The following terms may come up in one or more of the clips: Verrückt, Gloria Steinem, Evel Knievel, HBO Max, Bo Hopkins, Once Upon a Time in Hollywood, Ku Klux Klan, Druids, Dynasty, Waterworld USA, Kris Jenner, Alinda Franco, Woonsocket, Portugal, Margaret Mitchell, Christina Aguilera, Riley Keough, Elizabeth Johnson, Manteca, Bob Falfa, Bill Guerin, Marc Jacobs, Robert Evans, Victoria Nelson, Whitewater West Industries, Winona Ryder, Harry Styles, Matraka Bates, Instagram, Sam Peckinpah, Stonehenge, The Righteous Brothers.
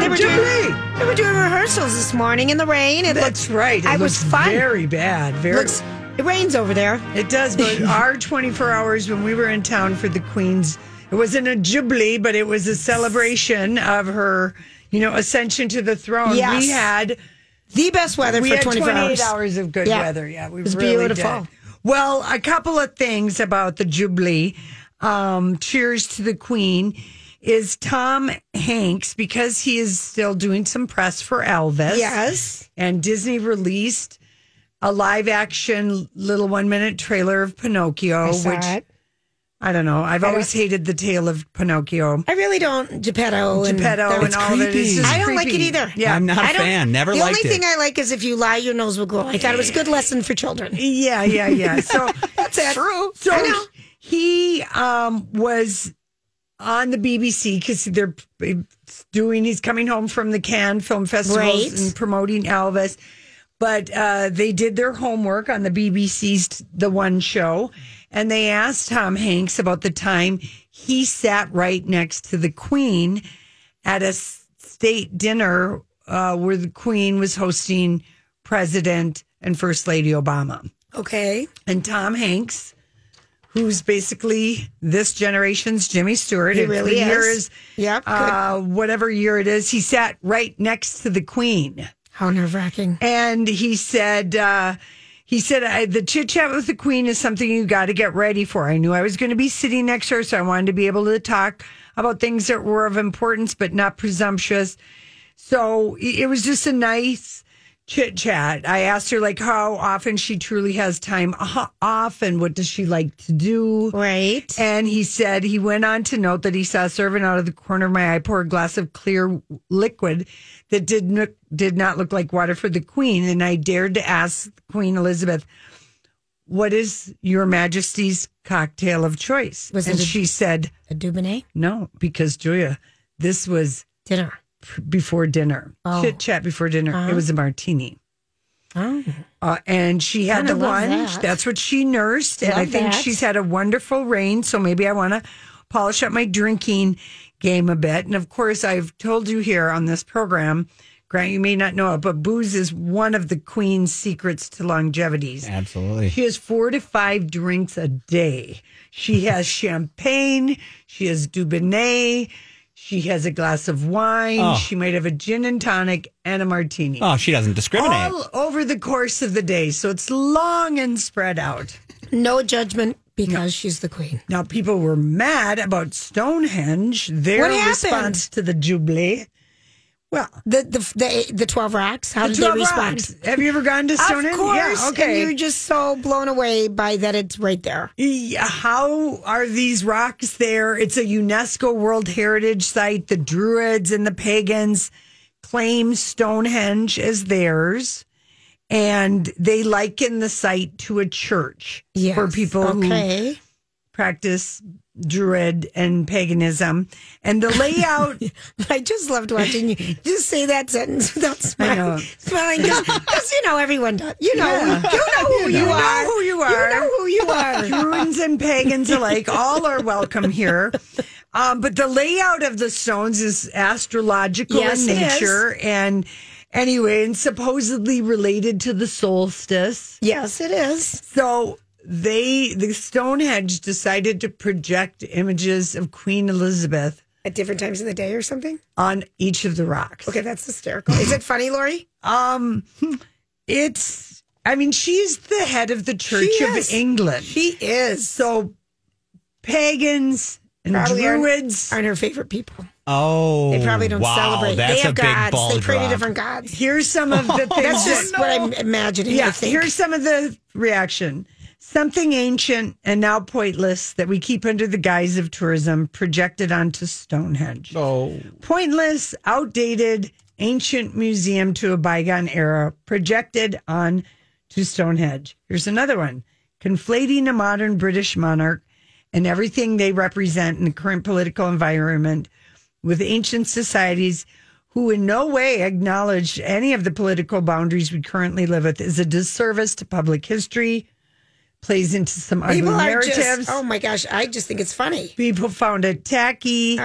They were doing rehearsals this morning in the rain. That's right. It was fun. Very bad. It rains over there. It does, but our 24 hours when we were in town for the Queen's, it wasn't a jubilee, but it was a celebration of her, ascension to the throne. Yes. We had the best weather for 24 hours. We had 28 hours of good weather. Yeah, we really did. It was beautiful. Well, a couple of things about the jubilee. Cheers to the Queen. Is Tom Hanks, because he is still doing some press for Elvis. Yes. And Disney released a live-action little one-minute trailer of Pinocchio. I don't know. I've always hated the tale of Pinocchio. I really don't. Geppetto and all that. I don't like it either. Yeah. I'm not a fan. Never liked it. The only thing I like is if you lie, your nose will grow. I thought it was a good lesson for children. Yeah. So that's it. True. So I know. He was on the BBC, because he's coming home from the Cannes Film Festival and promoting Elvis. But they did their homework on the BBC's The One Show, and they asked Tom Hanks about the time he sat right next to the Queen at a state dinner where the Queen was hosting President and First Lady Obama. Okay. And Tom Hanks, who's basically this generation's Jimmy Stewart. He really is. Yep. Whatever year it is, he sat right next to the Queen. How nerve-wracking. And he said, the chit-chat with the Queen is something you got to get ready for. I knew I was going to be sitting next to her, so I wanted to be able to talk about things that were of importance, but not presumptuous. So it was just a nice chit chat. I asked her how often she truly has time off and what does she like to do. Right. And he said he went on to note that he saw serving out of the corner of my eye pour a glass of clear liquid that did not look like water for the Queen. And I dared to ask Queen Elizabeth, "What is Your Majesty's cocktail of choice?" She said, "A Dubonnet." No, because Julia, this was dinner. Before dinner. Oh. Chit chat before dinner. It was a martini. Oh. And she had the one. That's what she nursed. And I think she's had a wonderful reign. So maybe I want to polish up my drinking game a bit. And of course, I've told you here on this program, Grant, you may not know it, but booze is one of the Queen's secrets to longevity. Absolutely. She has 4 to 5 drinks a day. She has champagne. She has Dubonnet. She has a glass of wine. Oh. She might have a gin and tonic and a martini. Oh, she doesn't discriminate. All over the course of the day. So it's long and spread out. No judgment because she's the Queen. Now, people were mad about Stonehenge. Their response to the Jubilee. Well, the 12 Rocks, how did they respond? Rocks. Have you ever gone to Stonehenge? Of course. Yeah, okay. And you're just so blown away by that it's right there. Yeah, how are these rocks there? It's a UNESCO World Heritage Site. The Druids and the pagans claim Stonehenge as theirs, and they liken the site to a church for people who practice Druid and paganism, and the layout. I just loved watching you just say that sentence without smiling. Because everyone does. You know who you are. Druids and pagans alike, all are welcome here. But the layout of the stones is astrological in nature, and anyway, and supposedly related to the solstice. Yes, it is. So the Stonehenge decided to project images of Queen Elizabeth At different times of the day or something? On each of the rocks. Okay, that's hysterical. Is it funny, Lori? It's, I mean, she's the head of the Church of England. She is. So pagans and probably Druids aren't her favorite people. Oh, they probably don't celebrate. That's a big ball drop. They pray to different gods. Here's some of the things. That's just what I'm imagining. Yeah, here's some of the reaction. Something ancient and now pointless that we keep under the guise of tourism projected onto Stonehenge. Oh. Pointless, outdated, ancient museum to a bygone era projected on to Stonehenge. Here's another one. Conflating a modern British monarch and everything they represent in the current political environment with ancient societies who in no way acknowledge any of the political boundaries we currently live with is a disservice to public history. Plays into some ugly narratives. Oh my gosh, I just think it's funny. People found it tacky,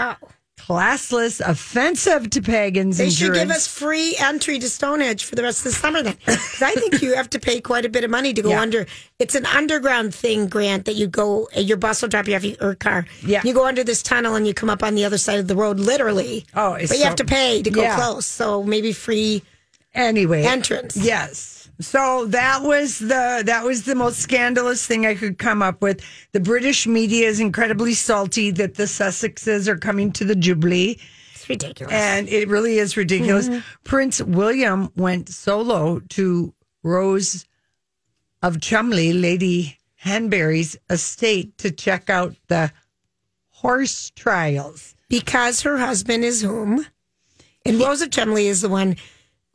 classless, offensive to pagans. They should give us free entry to Stonehenge for the rest of the summer then. Because I think you have to pay quite a bit of money to go under. It's an underground thing, Grant, that you go, your bus will drop you off your car. Yeah. You go under this tunnel and you come up on the other side of the road, literally. Oh, it's you have to pay to go close. So maybe free entrance. Yes. So that was the most scandalous thing I could come up with. The British media is incredibly salty that the Sussexes are coming to the Jubilee. It's ridiculous. And it really is ridiculous. Mm-hmm. Prince William went solo to Rose of Chumley, Lady Hanbury's estate to check out the horse trials. Because her husband is whom? And Rose of Chumley is the one,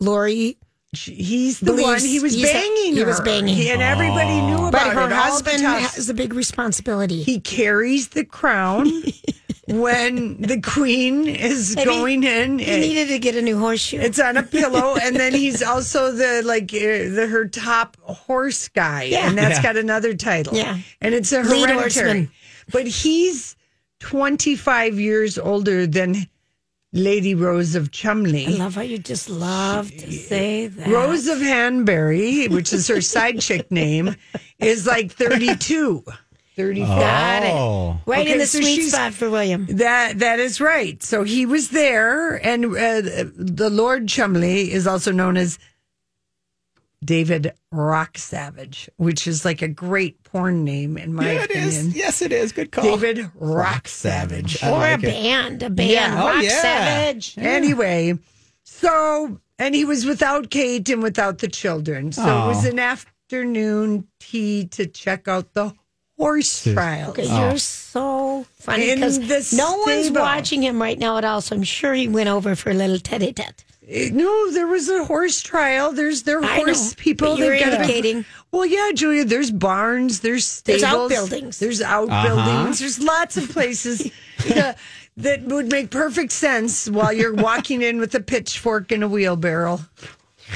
Lori... He's the one. He was banging her. He was banging her. And everybody knew about it. But her husband has a big responsibility. He carries the crown when the queen is going in. He needed to get a new horseshoe. It's on a pillow. And then he's also her top horse guy. Yeah. And that's got another title. Yeah. And it's a hereditary. But he's 25 years older than Lady Rose of Chumley. I love how you just love to say that. Rose of Hanbury, which is her side chick name, is like 32. 35. Got it. Right, okay, in the sweet spot for William. That is right. So he was there, and the Lord Cholmondeley is also known as David Rocksavage, which is like a great porn name in my opinion. Is. Yes, it is. Good call. David Rocksavage. Or like a band. Yeah. Rocksavage. Yeah. Anyway, and he was without Kate and without the children. So it was an afternoon tea to check out the horse trials. Okay, you're so funny because no one's watching him right now at all, so I'm sure he went over for a little tete-a-tete. No, there was a horse trial. There's their horse people. They're indicating. Well, yeah, Julia. There's barns. There's stables. There's outbuildings. There's lots of places that would make perfect sense while you're walking in with a pitchfork and a wheelbarrow.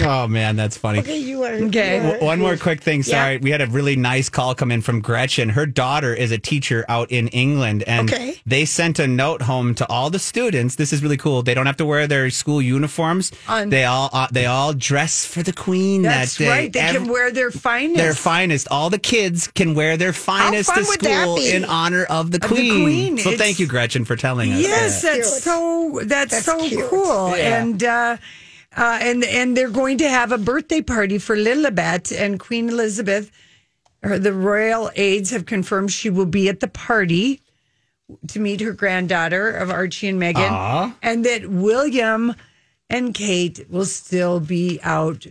Oh man, that's funny. Okay, you are okay. One more quick thing. Sorry, we had a really nice call come in from Gretchen. Her daughter is a teacher out in England, and they sent a note home to all the students. This is really cool. They don't have to wear their school uniforms. They all dress for the Queen that day. Right. They can wear their finest. All the kids can wear their finest to school in honor of the Queen. So thank you, Gretchen, for telling us. Yes, that's so cool. Yeah. And they're going to have a birthday party for Lilibet, and Queen Elizabeth, the royal aides have confirmed she will be at the party to meet her granddaughter of Archie and Meghan, and that William and Kate will still be out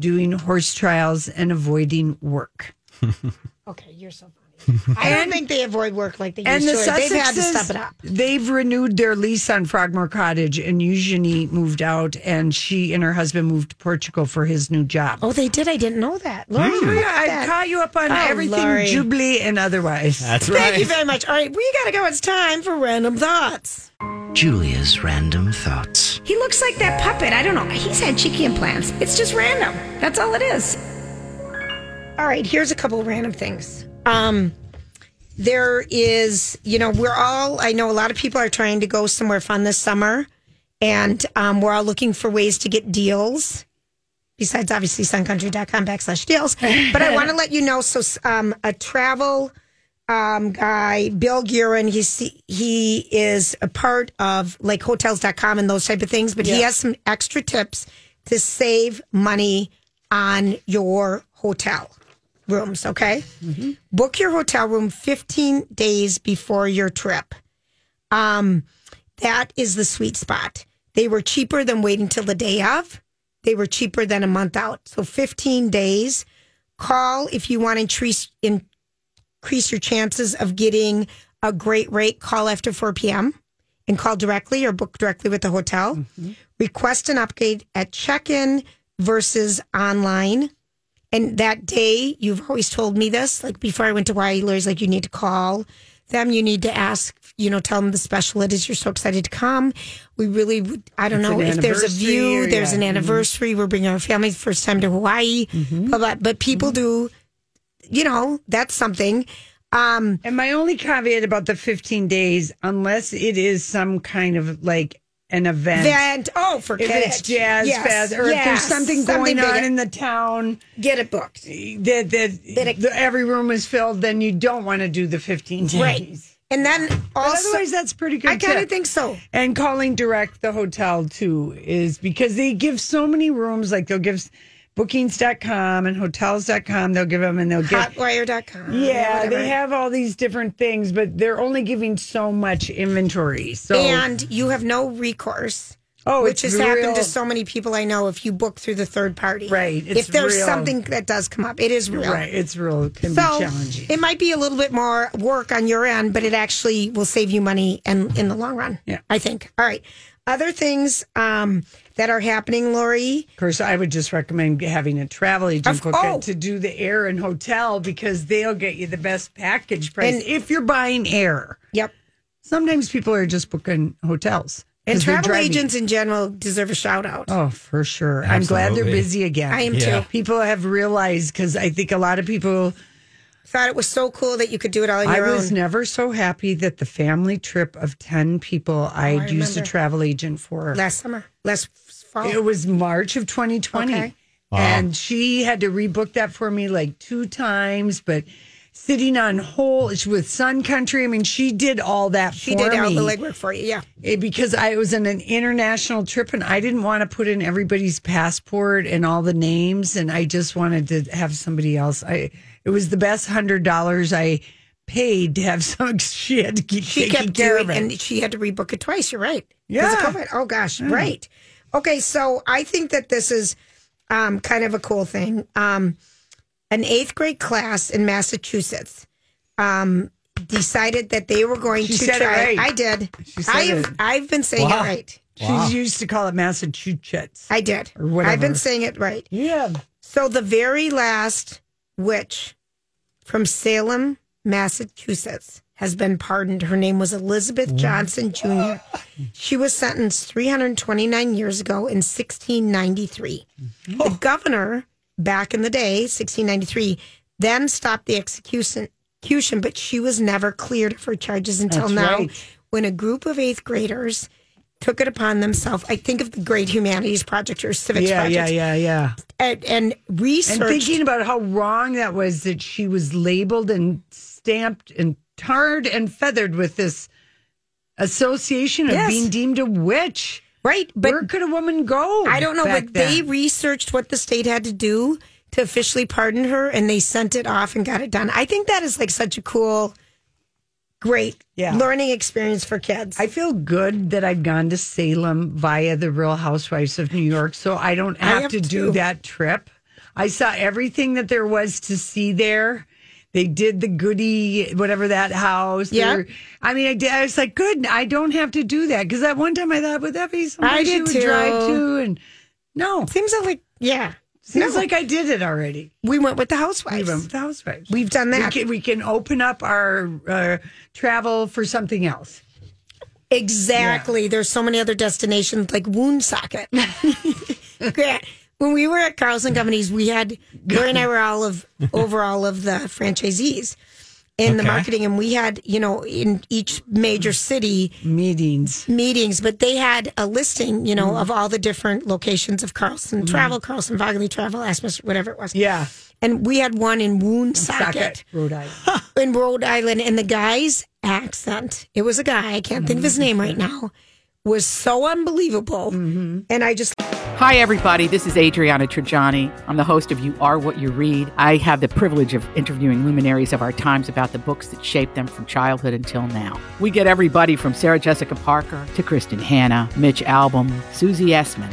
doing horse trials and avoiding work. Okay, you're so funny. I don't think they avoid work like they used to. Sussexes, they've had to step it up. They've renewed their lease on Frogmore Cottage, and Eugenie moved out, and she and her husband moved to Portugal for his new job. Oh, they did? I didn't know that. Lori, I caught you up on everything Lori. Jubilee and otherwise. That's right. Thank you very much. All right, we got to go. It's time for Random Thoughts. Julia's Random Thoughts. He looks like that puppet. I don't know. He's had cheeky implants. It's just random. That's all it is. All right, here's a couple of random things. There is, I know a lot of people are trying to go somewhere fun this summer, and we're all looking for ways to get deals, besides obviously suncountry.com/deals. But I want to let you know, so a travel guy, Bill Guerin. He is a part of like Hotels.com and those type of things, but he has some extra tips to save money on your hotel rooms, okay? Mm-hmm. Book your hotel room 15 days before your trip. That is the sweet spot. They were cheaper than waiting till the day of. They were cheaper than a month out. So 15 days. Call if you want to increase your chances of getting a great rate. Call after 4 p.m. and call directly or book directly with the hotel. Mm-hmm. Request an upgrade at check-in versus online. And that day, you've always told me this, like before I went to Hawaii, Larry's like, you need to call them. You need to ask, you know, tell them the special it is. You're so excited to come. We really, I don't know if there's a view, there's an anniversary. Mm-hmm. We're bringing our family first time to Hawaii. Mm-hmm. But people do, you know, that's something. And my only caveat about the 15 days, unless it is some kind of like an event. If it's jazz fest or if there's something going on in the town. Get it booked. Every room is filled, then you don't want to do the 15 days. Right. And then also, otherwise, that's pretty good. I kind of think so. And calling direct the hotel too is because they give so many rooms. Like they'll give bookings.com and hotels.com. They'll give them and they'll get hotwire.com. Yeah, they have all these different things, but they're only giving so much inventory. So and you have no recourse. Oh, which has happened to so many people I know. If you book through the third party, right? If there's something that does come up, it is real. Right, it's real. It can be challenging. It might be a little bit more work on your end, but it actually will save you money and in the long run. Yeah, I think. All right. Other things that are happening, Lori. Of course, I would just recommend having a travel agent to do the air and hotel because they'll get you the best package price and if you're buying air. Yep. Sometimes people are just booking hotels. And travel agents in general deserve a shout out. Oh, for sure. Absolutely. I'm glad they're busy again. I am too. People have realized because I think a lot of people thought it was so cool that you could do it all on your own. I was never so happy that the family trip of 10 people I used a travel agent for. Last fall. It was March of 2020. Okay. Wow. And she had to rebook that for me like 2 times, but sitting on hold with Sun Country. I mean, she did all that for me. She did all the legwork for you, yeah. Because I was on an international trip, and I didn't want to put in everybody's passport and all the names, and I just wanted to have somebody else. It was the best $100 I paid to have some. She had to keep taking care of it. And she had to rebook it twice, you're right. Yeah. Because of COVID. Oh, gosh, right. Okay, so I think that this is kind of a cool thing. An 8th grade class in Massachusetts decided that they were going to try. Right. I did. I've been saying it right. Wow. She used to call it Massachusetts. I did. Or whatever. I've been saying it right. Yeah. So the very last witch from Salem, Massachusetts, has been pardoned. Her name was Elizabeth Johnson Jr. She was sentenced 329 years ago in 1693. Mm-hmm. The governor, back in the day, 1693, then stopped the execution, but she was never cleared of her charges until when a group of 8th graders took it upon themselves. I think of the Great Humanities Project or Civics Project. Yeah. And researched. And thinking about how wrong that was that she was labeled and stamped and tarred and feathered with this association of being deemed a witch. Right, but where could a woman go? I don't know, but they researched what the state had to do to officially pardon her, and they sent it off and got it done. I think that is like such a cool, great learning experience for kids. I feel good that I've gone to Salem via the Real Housewives of New York, so I don't have to do that trip. I saw everything that there was to see there. They did the Goody, whatever that house. Yeah. I was like, good. I don't have to do that. Because that one time I thought, would that be somebody she would drive to? And no. Seems like I did it already. We went with the housewives. We've done that. We can open up our travel for something else. Exactly. Yeah. There's so many other destinations like Woonsocket. When we were at Carlson Companies, Gary and I were all of the franchisees. in the marketing, and we had, you know, in each major city meetings, but they had a listing, you know, of all the different locations of Carlson Travel, Carlson Vogely Travel, Asmus, whatever it was. Yeah. And we had one in Woonsocket, Rhode Island. In Rhode Island, and the guy's accent, it was a guy, I can't think of his name right now, was so unbelievable. And I just... Hi, everybody. This is Adriana Trigiani. I'm the host of You Are What You Read. I have the privilege of interviewing luminaries of our times about the books that shaped them from childhood until now. We get everybody from Sarah Jessica Parker to Kristen Hanna, Mitch Albom, Susie Essman,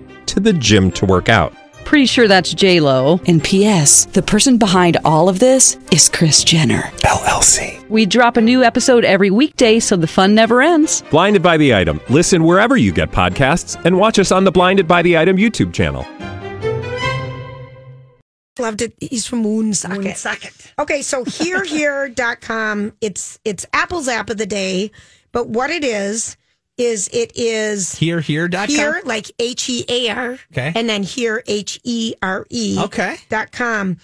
to the gym to work out. Pretty sure that's J-Lo. And P.S., the person behind all of this is Kris Jenner, LLC. We drop a new episode every weekday so the fun never ends. Blinded by the Item. Listen wherever you get podcasts and watch us on the Blinded by the Item YouTube channel. Loved it. He's from Woonsocket. Okay, so hear.com. It's Apple's app of the day, but what it is hear.com? Hear, like H-E-A-R, okay, and then hear, H-E-R-E, okay, .com.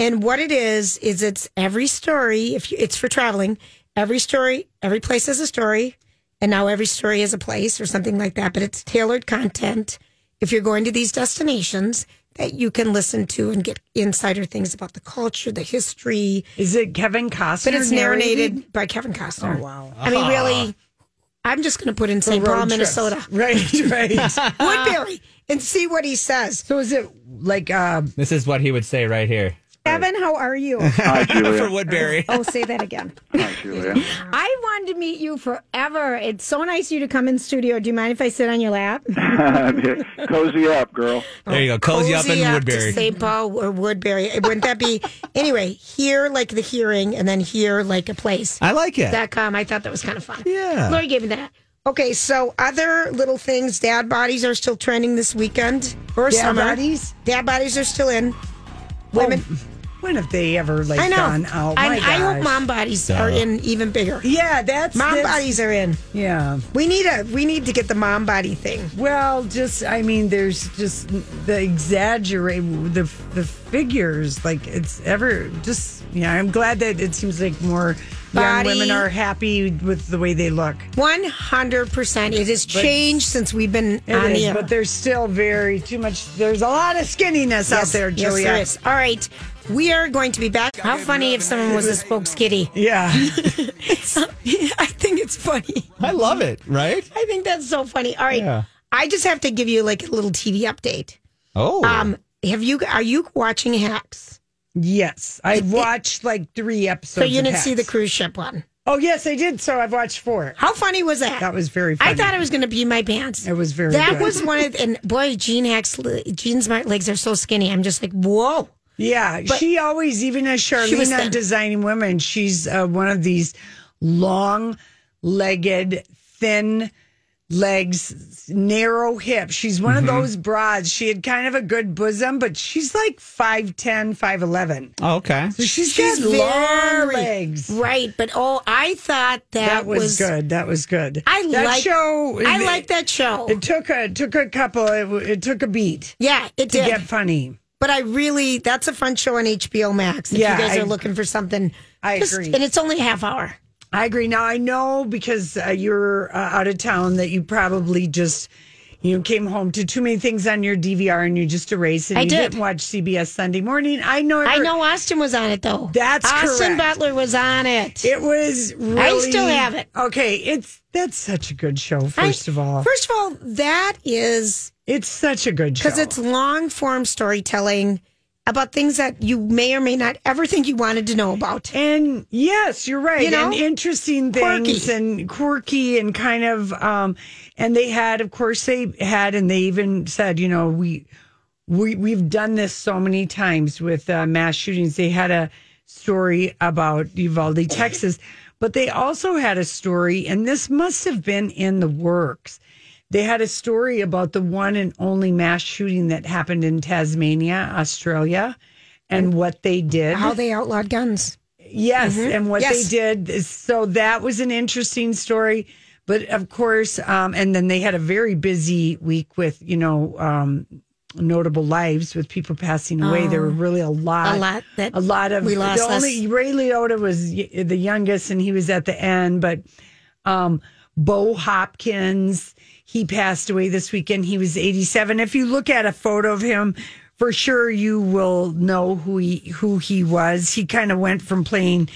And what it is it's every story, it's for traveling, every story, every place is a story, and now every story is a place or something like that, but it's tailored content if you're going to these destinations that you can listen to and get insider things about the culture, the history. Is it Kevin Costner? But it's narrated by Kevin Costner. Oh, wow. I mean, really... I'm just going to put in St. Paul, Minnesota. Right. Woodbury, and see what he says. So is it like... this is what he would say right here. Kevin, how are you? Hi, Julia. For Woodbury. Oh, say that again. Hi, Julia. I wanted to meet you forever. It's so nice of you to come in studio. Do you mind if I sit on your lap? Cozy up, girl. There you go. Cozy up in Woodbury. St. Paul or Woodbury. Wouldn't that be... Anyway, hear like the hearing and then hear like a place. I like it. .com. I thought that was kind of fun. Yeah. Lori gave me that. Okay, so other little things. Dad bodies are still trending this weekend. Or summer. Dad bodies? Dad bodies are still in. Women... When have they ever, like, gone out? I hope mom bodies are in even bigger. Yeah, that's... Mom bodies are in. Yeah. We need to get the mom body thing. Well, there's just the exaggerate, the figures, like, it's ever just... Yeah, I'm glad that it seems like more young women are happy with the way they look. 100%. It has changed since we've been on the air. But there's still too much... There's a lot of skinniness out there, Julia. Yes, there is. All right. We are going to be back. How funny if someone was a spokes kitty. Yeah. I think it's funny. I love it, right? I think that's so funny. All right. Yeah. I just have to give you like a little TV update. Oh. Are you watching Hacks? Yes. I watched like 3 episodes. So you didn't see the cruise ship one? Oh, yes, I did. So I've watched 4. How funny was that? That was very funny. I thought it was going to be my pants. It was very That good. Was one of, and boy, Jean Smart legs are so skinny. I'm just like, whoa. Yeah, but she always, even as Charlene on Designing Women, she's one of these long-legged, thin legs, narrow hips. She's one of those broads. She had kind of a good bosom, but she's like 5'10", 5'11". Oh, okay. So she's got long legs. Right, but I thought that was... good. That was good. I like that show. It took a beat. Yeah, it did. To get funny. But that's a fun show on HBO Max. If you guys are looking for something. I agree. And it's only a half hour. I agree. Now, I know because you're out of town that you probably just, came home to too many things on your DVR and you just erased it. Didn't watch CBS Sunday Morning. I know Austin was on it, though. That's correct. Austin Butler was on it. It was really... I still have it. Okay. That's such a good show, first of all. First of all, that is... It's such a good show. Because it's long-form storytelling about things that you may or may not ever think you wanted to know about. And yes, you're right. And interesting things and quirky and kind of... and they even said, we've done this so many times with mass shootings. They had a story about Uvalde, Texas, but they also had a story, and this must have been in the works. They had a story about the one and only mass shooting that happened in Tasmania, Australia, and what they did. How they outlawed guns. Yes, mm-hmm. and what yes. they did. So that was an interesting story. But, of course, and then they had a very busy week with, notable lives with people passing away. There were really a lot. We lost only Ray Liotta was the youngest, and he was at the end. But Bo Hopkins, he passed away this weekend. He was 87. If you look at a photo of him, for sure you will know who he was. He kind of went from playing.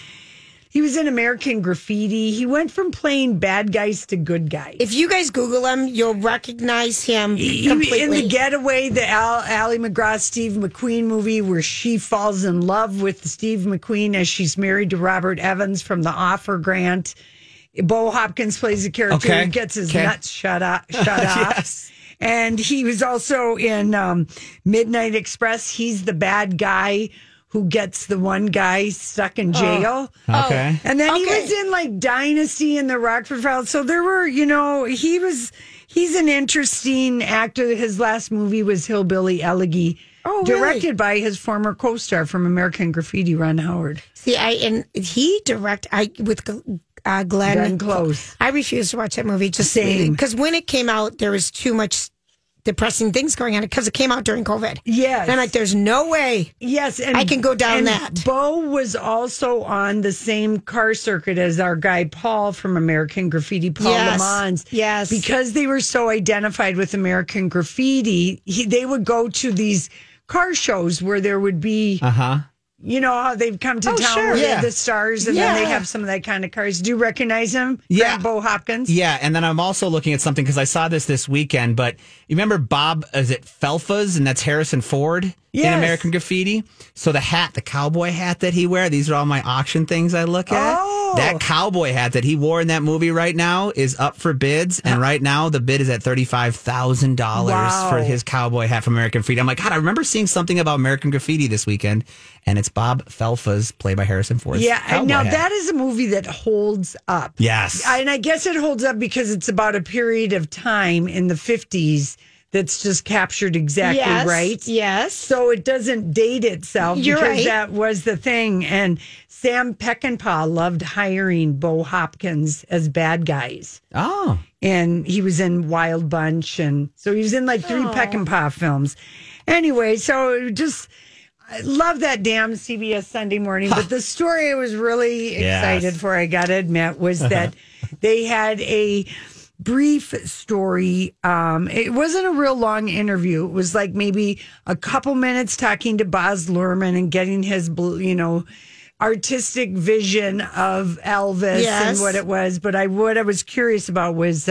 He was in American Graffiti. He went from playing bad guys to good guys. If you guys Google him, you'll recognize him completely. In The Getaway, the Ally McGraw, Steve McQueen movie where she falls in love with Steve McQueen as she's married to Robert Evans from The Offer Grant. Bo Hopkins plays a character who gets his nuts shut off. Yes. And he was also in Midnight Express. He's the bad guy who gets the one guy stuck in jail. Oh. Okay. And then he was in like Dynasty and the Rockford Files. So there were, he's an interesting actor. His last movie was Hillbilly Elegy, directed by his former co-star from American Graffiti, Ron Howard. See, Glenn Close. I refused to watch that movie. Just because when it came out, there was too much depressing things going on because it came out during COVID. Yes. And I'm like, there's no way I can go down that. Bo was also on the same car circuit as our guy Paul from American Graffiti, Paul LeMons. Yes. Because they were so identified with American Graffiti, they would go to these car shows where there would be... Uh-huh. You know how they've come to town where they're the stars, and then they have some of that kind of cars. Do you recognize him? Yeah. Bo Hopkins? Yeah, and then I'm also looking at something, because I saw this weekend, but you remember Bob, is it Felfa's, and that's Harrison Ford in American Graffiti? So the hat, the cowboy hat that he wear, these are all my auction things I look at. Oh. That cowboy hat that he wore in that movie right now is up for bids, and right now the bid is at $35,000 for his cowboy hat from American Graffiti. I'm like, God, I remember seeing something about American Graffiti this weekend, and it's Bob Felfa's, played by Harrison Ford. Yeah, and now that is a movie that holds up. Yes. And I guess it holds up because it's about a period of time in the 50s that's just captured exactly right. Yes. So it doesn't date itself because that was the thing. And Sam Peckinpah loved hiring Bo Hopkins as bad guys. Oh. And he was in Wild Bunch. And so he was in like three Peckinpah films. Anyway, so just... I love that damn CBS Sunday Morning, but the story I was really excited for, I got to admit, was that they had a brief story. It wasn't a real long interview. It was like maybe a couple minutes talking to Baz Luhrmann and getting his, artistic vision of Elvis and what it was. But what I was curious about was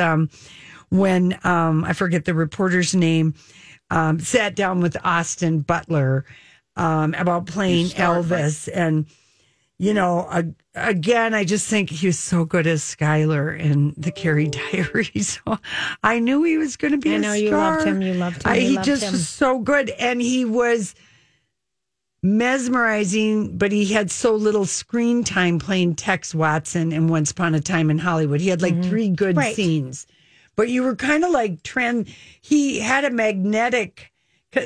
when, I forget the reporter's name, sat down with Austin Butler about playing Elvis. And, again, I just think he was so good as Skyler in the Carrie Diaries. So I knew he was going to be a star. You loved him. He was so good. And he was mesmerizing, but he had so little screen time playing Tex Watson in Once Upon a Time in Hollywood. He had like three good scenes. But you were kind of like, he had a magnetic...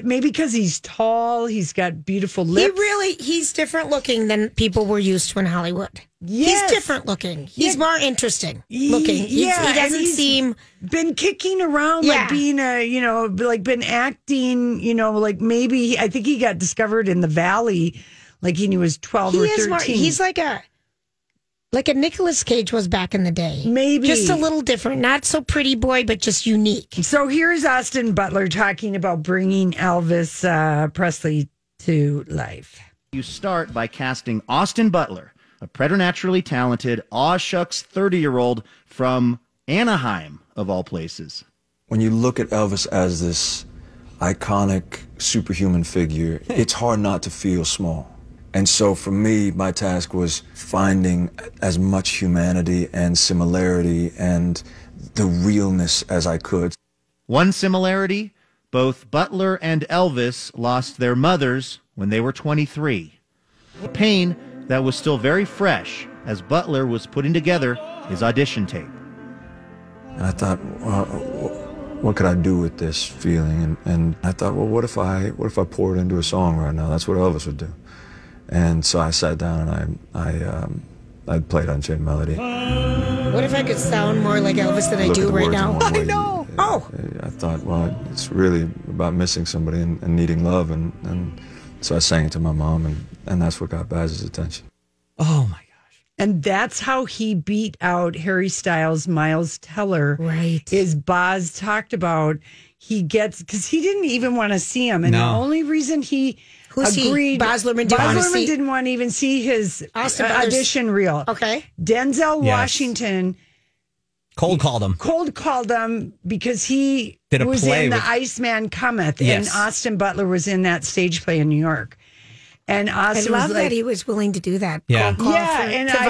Maybe because he's tall, he's got beautiful lips. He's different looking than people were used to in Hollywood. Yes. He's different looking. He's more interesting looking. He doesn't seem... Been kicking around like being been acting, I think he got discovered in the Valley like when he was 12 or 13. He's like a... Like a Nicolas Cage was back in the day. Maybe. Just a little different. Not so pretty boy, but just unique. So here's Austin Butler talking about bringing Elvis Presley to life. You start by casting Austin Butler, a preternaturally talented, aw-shucks 30-year-old from Anaheim, of all places. When you look at Elvis as this iconic superhuman figure, it's hard not to feel small. And so for me, my task was finding as much humanity and similarity and the realness as I could. One similarity, both Butler and Elvis lost their mothers when they were 23. Pain that was still very fresh as Butler was putting together his audition tape. And I thought, what could I do with this feeling? And I thought, well, what if I pour it into a song right now? That's what Elvis would do. And so I sat down and I played Unchained Melody. What if I could sound more like Elvis than I do right now? I know. Oh. I thought, well, it's really about missing somebody and needing love. And so I sang it to my mom, and that's what got Baz's attention. Oh, my gosh. And that's how he beat out Harry Styles, Miles Teller. Right. Is Baz talked about, he gets, because he didn't even want to see him. And the only reason he... Who's agreed. He? Baz Luhrmann didn't want to even see his audition reel. Okay. Denzel Washington. Cold called him because he was in The Iceman Cometh. Yes. And Austin Butler was in that stage play in New York. And Austin was like, that he was willing to do that. Yeah.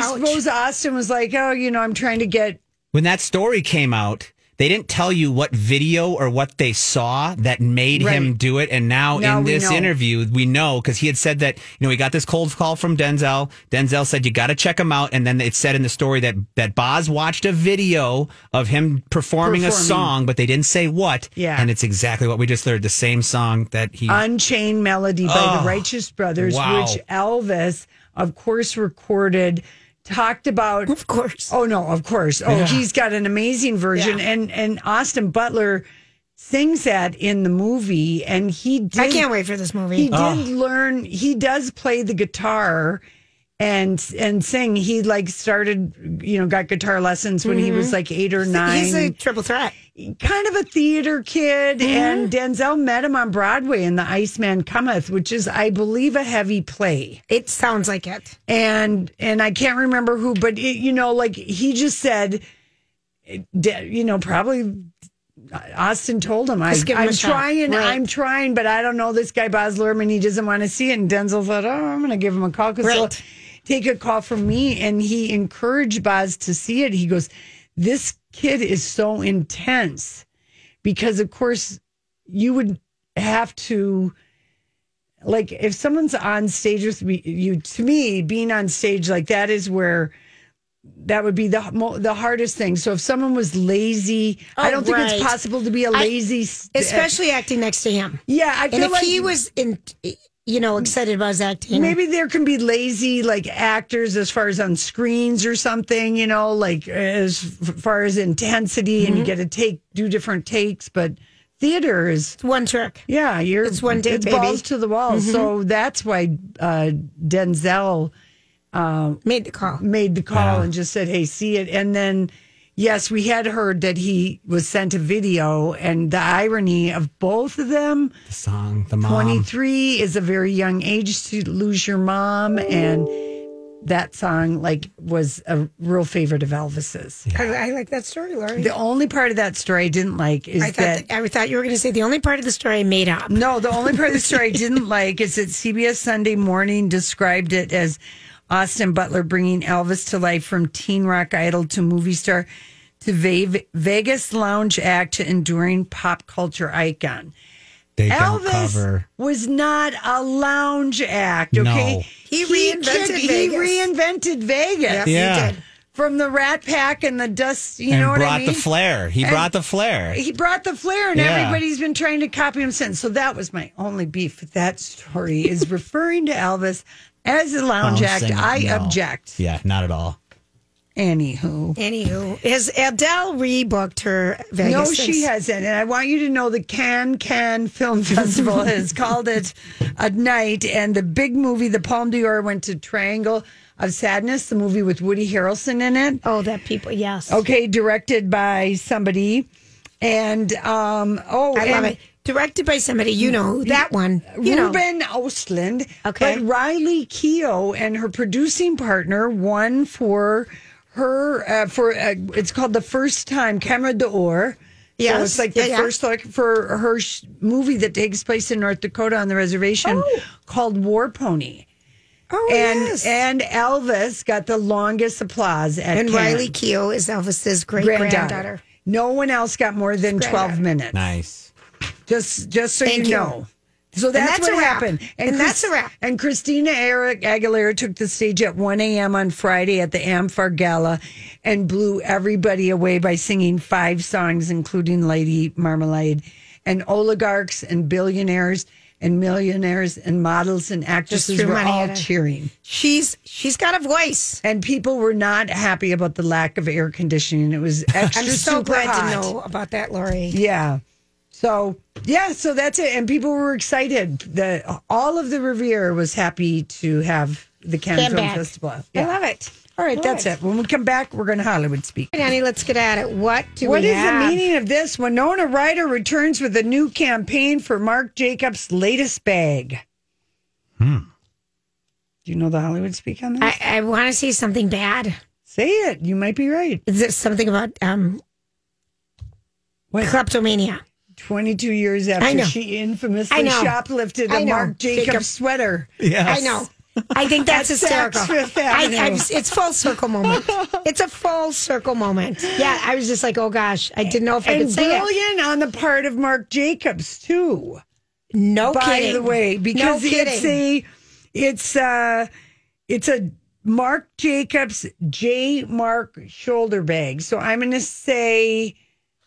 Suppose Austin was like, oh, you know, I'm trying to get. When that story came out, they didn't tell you what video or what they saw that made him do it. And now in this interview, we know, because he had said that, you know, he got this cold call from Denzel. Denzel said, you got to check him out. And then it said in the story that Baz watched a video of him performing a song, but they didn't say what. Yeah. And it's exactly what we just heard, the same song that he... Unchained Melody by the Righteous Brothers, which Elvis, of course, recorded... Talked about, of course. Oh no, of course. Oh, yeah. He's got an amazing version, and Austin Butler sings that in the movie, and he. I can't wait for this movie. He did learn. He does play the guitar, and sing. He started, got guitar lessons when he was 8 or 9. He's a triple threat, kind of a theater kid. Mm-hmm. And Denzel met him on Broadway in The Iceman Cometh, which is, I believe, a heavy play. It sounds like it. And I can't remember who, but it, he just said, probably Austin told him, I'm trying, but I don't know this guy Baz Luhrmann. He doesn't want to see it. And Denzel thought, I'm going to give him a call because he'll take a call from me. And he encouraged Baz to see it. He goes, this kid is so intense because, of course, you would have to, if someone's on stage with me, being on stage like that is where that would be the hardest thing. So if someone was lazy, I don't think it's possible to be a lazy, especially acting next to him. Yeah, I feel like he was in. Excited about his acting. Maybe there can be lazy, actors as far as on screens or something, as far as intensity, and you get to do different takes. But theater is... It's one trick. Yeah. It's one take, baby. It's balls to the wall. Mm-hmm. So that's why Denzel... Made the call and just said, hey, see it. And then, yes, we had heard that he was sent a video, and the irony of both of them. The song, the mom. 23 is a very young age to lose your mom, and that song was a real favorite of Elvis's. Yeah. I like that story, Laurie. The only part of that story I didn't like is I thought you were going to say the only part of the story I made up. No, the only part of the story I didn't like is that CBS Sunday Morning described it as Austin Butler bringing Elvis to life from teen rock idol to movie star to Vegas lounge act to enduring pop culture icon. Elvis was not a lounge act, okay? No. He reinvented Vegas. Yes, yeah. He did. From the Rat Pack and the dust, you know what I mean? He brought the flair, and everybody's been trying to copy him since. So that was my only beef with that story, is referring to Elvis as a lounge act. I object. Yeah, not at all. Anywho. Has Adele rebooked her Vegas? No, she hasn't. And I want you to know the Cannes Film Festival has called it a night. And the big movie, the Palme d'Or, went to Triangle of Sadness, the movie with Woody Harrelson in it. Oh, that people, yes. Okay, directed by somebody. And, I love it. Directed by somebody, that one. Ruben Östlund. Okay. But Riley Keough and her producing partner won for her, it's called The First Time, Camera d'Or. Yes. So it's for her movie that takes place in North Dakota on the reservation called War Pony. Oh, yes. And Elvis got the longest applause at Cannes. And Riley Keough is Elvis's great-granddaughter. No one else got more than 12 minutes. Nice. Just so you know, So that's what happened. And that's a wrap. And Christina Aguilera took the stage at 1 a.m. on Friday at the Amphar Gala and blew everybody away by singing 5 songs, including Lady Marmalade, and oligarchs and billionaires and millionaires and models and actresses were all cheering. She's got a voice. And people were not happy about the lack of air conditioning. It was extra super hot. I'm so glad to know about that, Lori. Yeah. So, yeah, so that's it. And people were excited. All of the Riviera was happy to have the Cannes Film Festival. Yeah. I love it. All right, that's it. When we come back, we're going to Hollywood Speak. Hey, Annie, let's get at it. What is the meaning of this? Winona Ryder returns with a new campaign for Marc Jacobs' latest bag. Do you know the Hollywood Speak on this? I want to see something bad. Say it. You might be right. Is it something about kleptomania? 22 years after she infamously shoplifted a Marc Jacobs sweater. Yes. I know. I think that's hysterical. It's full circle moment. It's a full circle moment. Yeah, I was just like, oh gosh, I didn't know if I could say it. And brilliant on the part of Marc Jacobs, too. No kidding. By the way, because it's a Marc Jacobs J. Mark shoulder bag. So I'm going to say...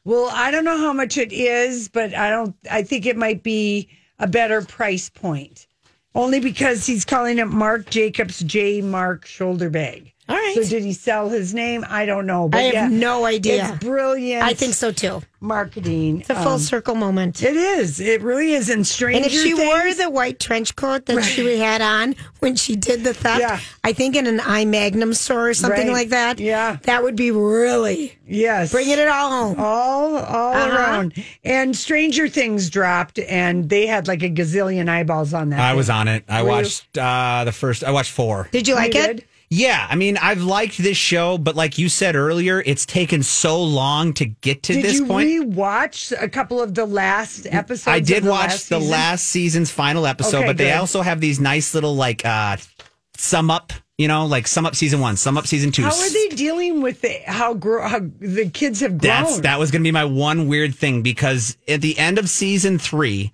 Well, I don't know how much it is, but I think it might be a better price point. Only because he's calling it Marc Jacobs J. Mark shoulder bag. All right. So did he sell his name? I don't know. But I have no idea. It's brilliant. I think so too. Marketing. It's a full circle moment. It is. It really is. And Stranger Things. And if she wore the white trench coat that she had on when she did the theft, I think in an iMagnum store or something like that. Yeah. That would be really... Yes. Bringing it all home. All around. And Stranger Things dropped, and they had like a gazillion eyeballs on that. I was on it. I watched I watched 4. Did you like it? Yeah, I mean, I've liked this show, but like you said earlier, it's taken so long to get to this point. Did you re-watch a couple of the last episodes? I did watch the last season's final episode, but they also have these nice little like sum up, like sum up season 1, sum up season 2. How are they dealing with how the kids have grown? That was going to be my one weird thing, because at the end of season 3,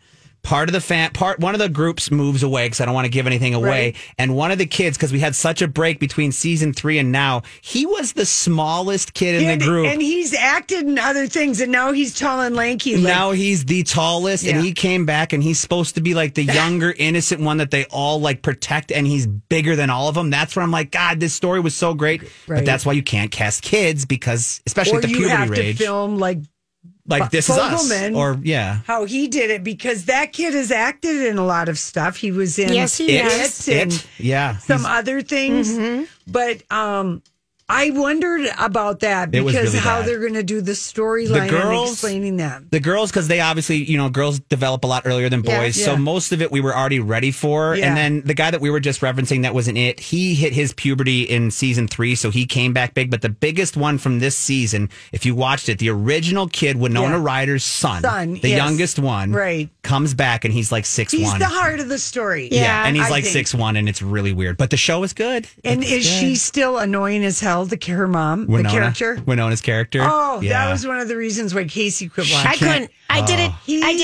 one of the groups moves away because I don't want to give anything away. Right. And one of the kids, because we had such a break between season 3 and now, he was the smallest kid in the group. And he's acted in other things, and now he's tall and lanky. Now he's the tallest, and he came back, and he's supposed to be like the younger, innocent one that they all like protect, and he's bigger than all of them. That's where I'm like, God, this story was so great. Right. But that's why you can't cast kids, because especially at the puberty rage. You have to film like This Is Us, or how he did it, because that kid has acted in a lot of stuff. He was in some other things, but I wondered about that because how they're going to do the storyline and explaining that. The girls, because they obviously, girls develop a lot earlier than boys. Yeah. So most of it we were already ready for. Yeah. And then the guy that we were just referencing, that wasn't it. He hit his puberty in season 3. So he came back big. But the biggest one from this season, if you watched it, the original kid, Winona Ryder's son, the youngest one, comes back and he's like 6'1". He's the heart of the story. Yeah. And he's 6'1", and it's really weird. But the show is good. And is she still annoying as hell? Her mom, the character, Winona's character. Oh, that was one of the reasons why Casey quit watching. I did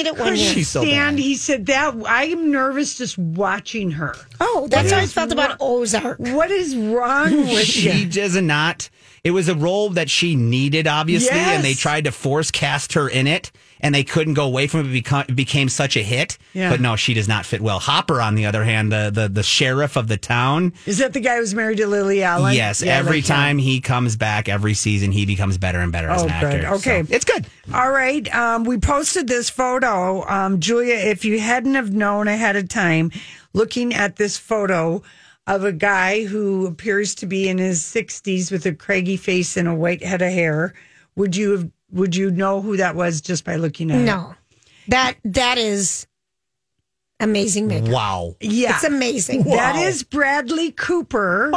it one year. She's so bad. He said that I am nervous just watching her. Oh, that's how I felt about Ozark. What is wrong with she does not? It was a role that she needed, obviously, and they tried to force cast her in it, and they couldn't go away from it. It became such a hit. Yeah. But no, she does not fit well. Hopper, on the other hand, the sheriff of the town. Is that the guy who's married to Lily Allen? Yes. Yeah, every time he comes back, every season, he becomes better and better as an actor. Okay. So, it's good. All right. We posted this photo. Julia, if you hadn't have known ahead of time, looking at this photo of a guy who appears to be in his 60s with a craggy face and a white head of hair, would you know who that was just by looking at it? No. That is amazing makeup. Wow. Yeah. It's amazing. Wow. That is Bradley Cooper,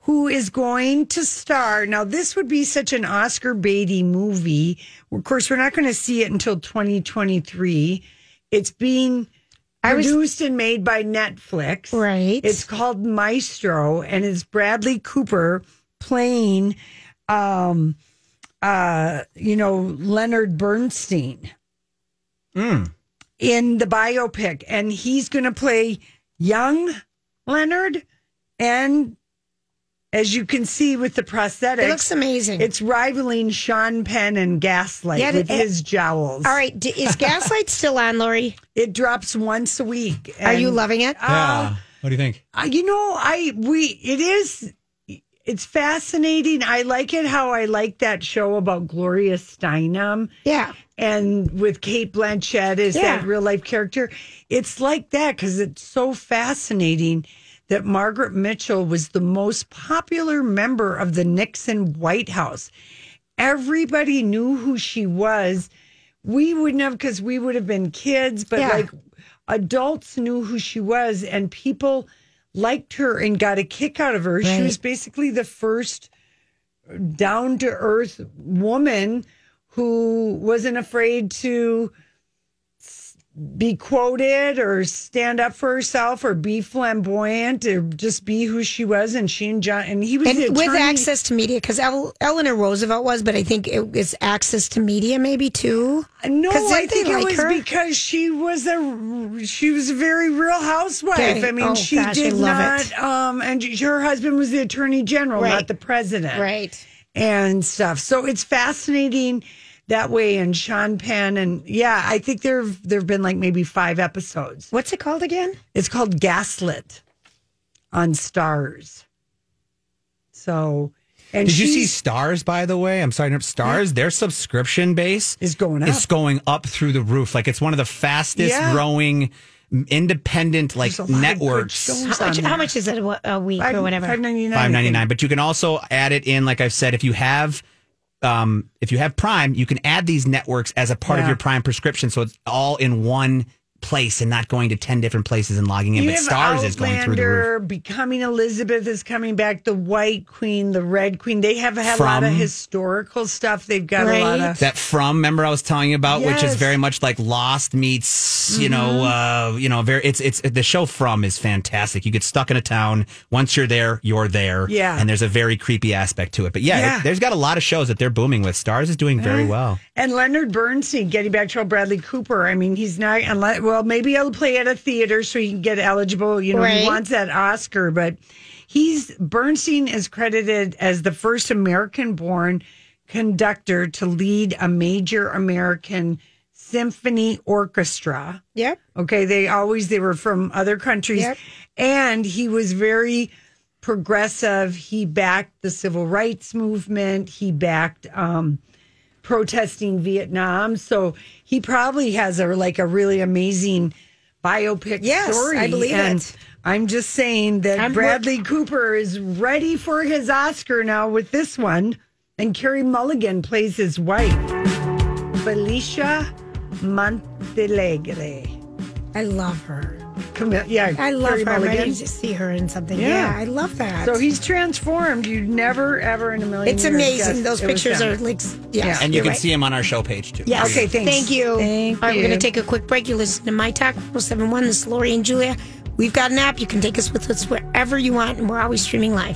who is going to star. Now, this would be such an Oscar Beatty movie. Of course, we're not going to see it until 2023. It's being... produced and made by Netflix. Right. It's called Maestro, and it's Bradley Cooper playing, Leonard Bernstein. in the biopic, and he's going to play young Leonard. And as you can see with the prosthetics, it looks amazing. It's rivaling Sean Penn and Gaslight with his jowls. All right. Is Gaslight still on, Lori? It drops once a week. Are you loving it? Yeah. What do you think? It's fascinating. I like it how I like that show about Gloria Steinem. Yeah. And with Kate Blanchett as that real-life character. It's like that because it's so fascinating that Margaret Mitchell was the most popular member of the Nixon White House. Everybody knew who she was. We wouldn't have because we would have been kids, but adults knew who she was, and people liked her and got a kick out of her. Right. She was basically the first down-to-earth woman who wasn't afraid to be quoted or stand up for herself or be flamboyant or just be who she was. And she and John, and he was and with access to media, because Eleanor Roosevelt was, but I think it was access to media maybe too. No, I think it was because she was a very Real Housewife. Okay. I mean, and her husband was the Attorney General, not the president. Right. And stuff. So it's fascinating that way. And Sean Penn, and I think there've been like maybe 5 episodes. What's it called again? It's called Gaslit on Stars. So, and did you see Stars? By the way, I'm sorry, Stars. Yeah. Their subscription base is going up. It's going up through the roof. Like it's one of the fastest growing independent networks. How much is it a week or whatever? $5.99. But you can also add it in. Like I've said, if you have. If you have Prime, you can add these networks as a part of your Prime prescription, so it's all in one place and not going to 10 different places and logging in. But Stars is going through the roof. Becoming Elizabeth is coming back. The White Queen, the Red Queen. They have had a lot of historical stuff. They've got a lot of that from. Remember, I was telling you about which is very much like Lost meets It's the show From is fantastic. You get stuck in a town. Once you're there, you're there. Yeah, and there's a very creepy aspect to it. But there's got a lot of shows that they're booming with. Stars is doing very well. And Leonard Bernstein getting back to Bradley Cooper. I mean, he's not Well, maybe I'll play at a theater so he can get eligible. You know, he wants that Oscar, but Bernstein is credited as the first American-born conductor to lead a major American symphony orchestra. Yep. Okay, they were from other countries, and he was very progressive. He backed the civil rights movement. He backed protesting Vietnam, so he probably has a really amazing biopic story. Yes, I believe it. I'm just saying that Bradley Cooper is ready for his Oscar now with this one, and Carey Mulligan plays his wife, Felicia Montealegre. I love her. I love her. I'm ready to see her in something. Yeah, I love that. So he's transformed. You'd never, ever in a million years. It's amazing. Those pictures are and you can see him on our show page too. Yes. Okay, thanks. Thank you. All right, we're going to take a quick break. You listen to My Talk 107.1. This is Lori and Julia. We've got an app. You can take us with us wherever you want, and we're always streaming live.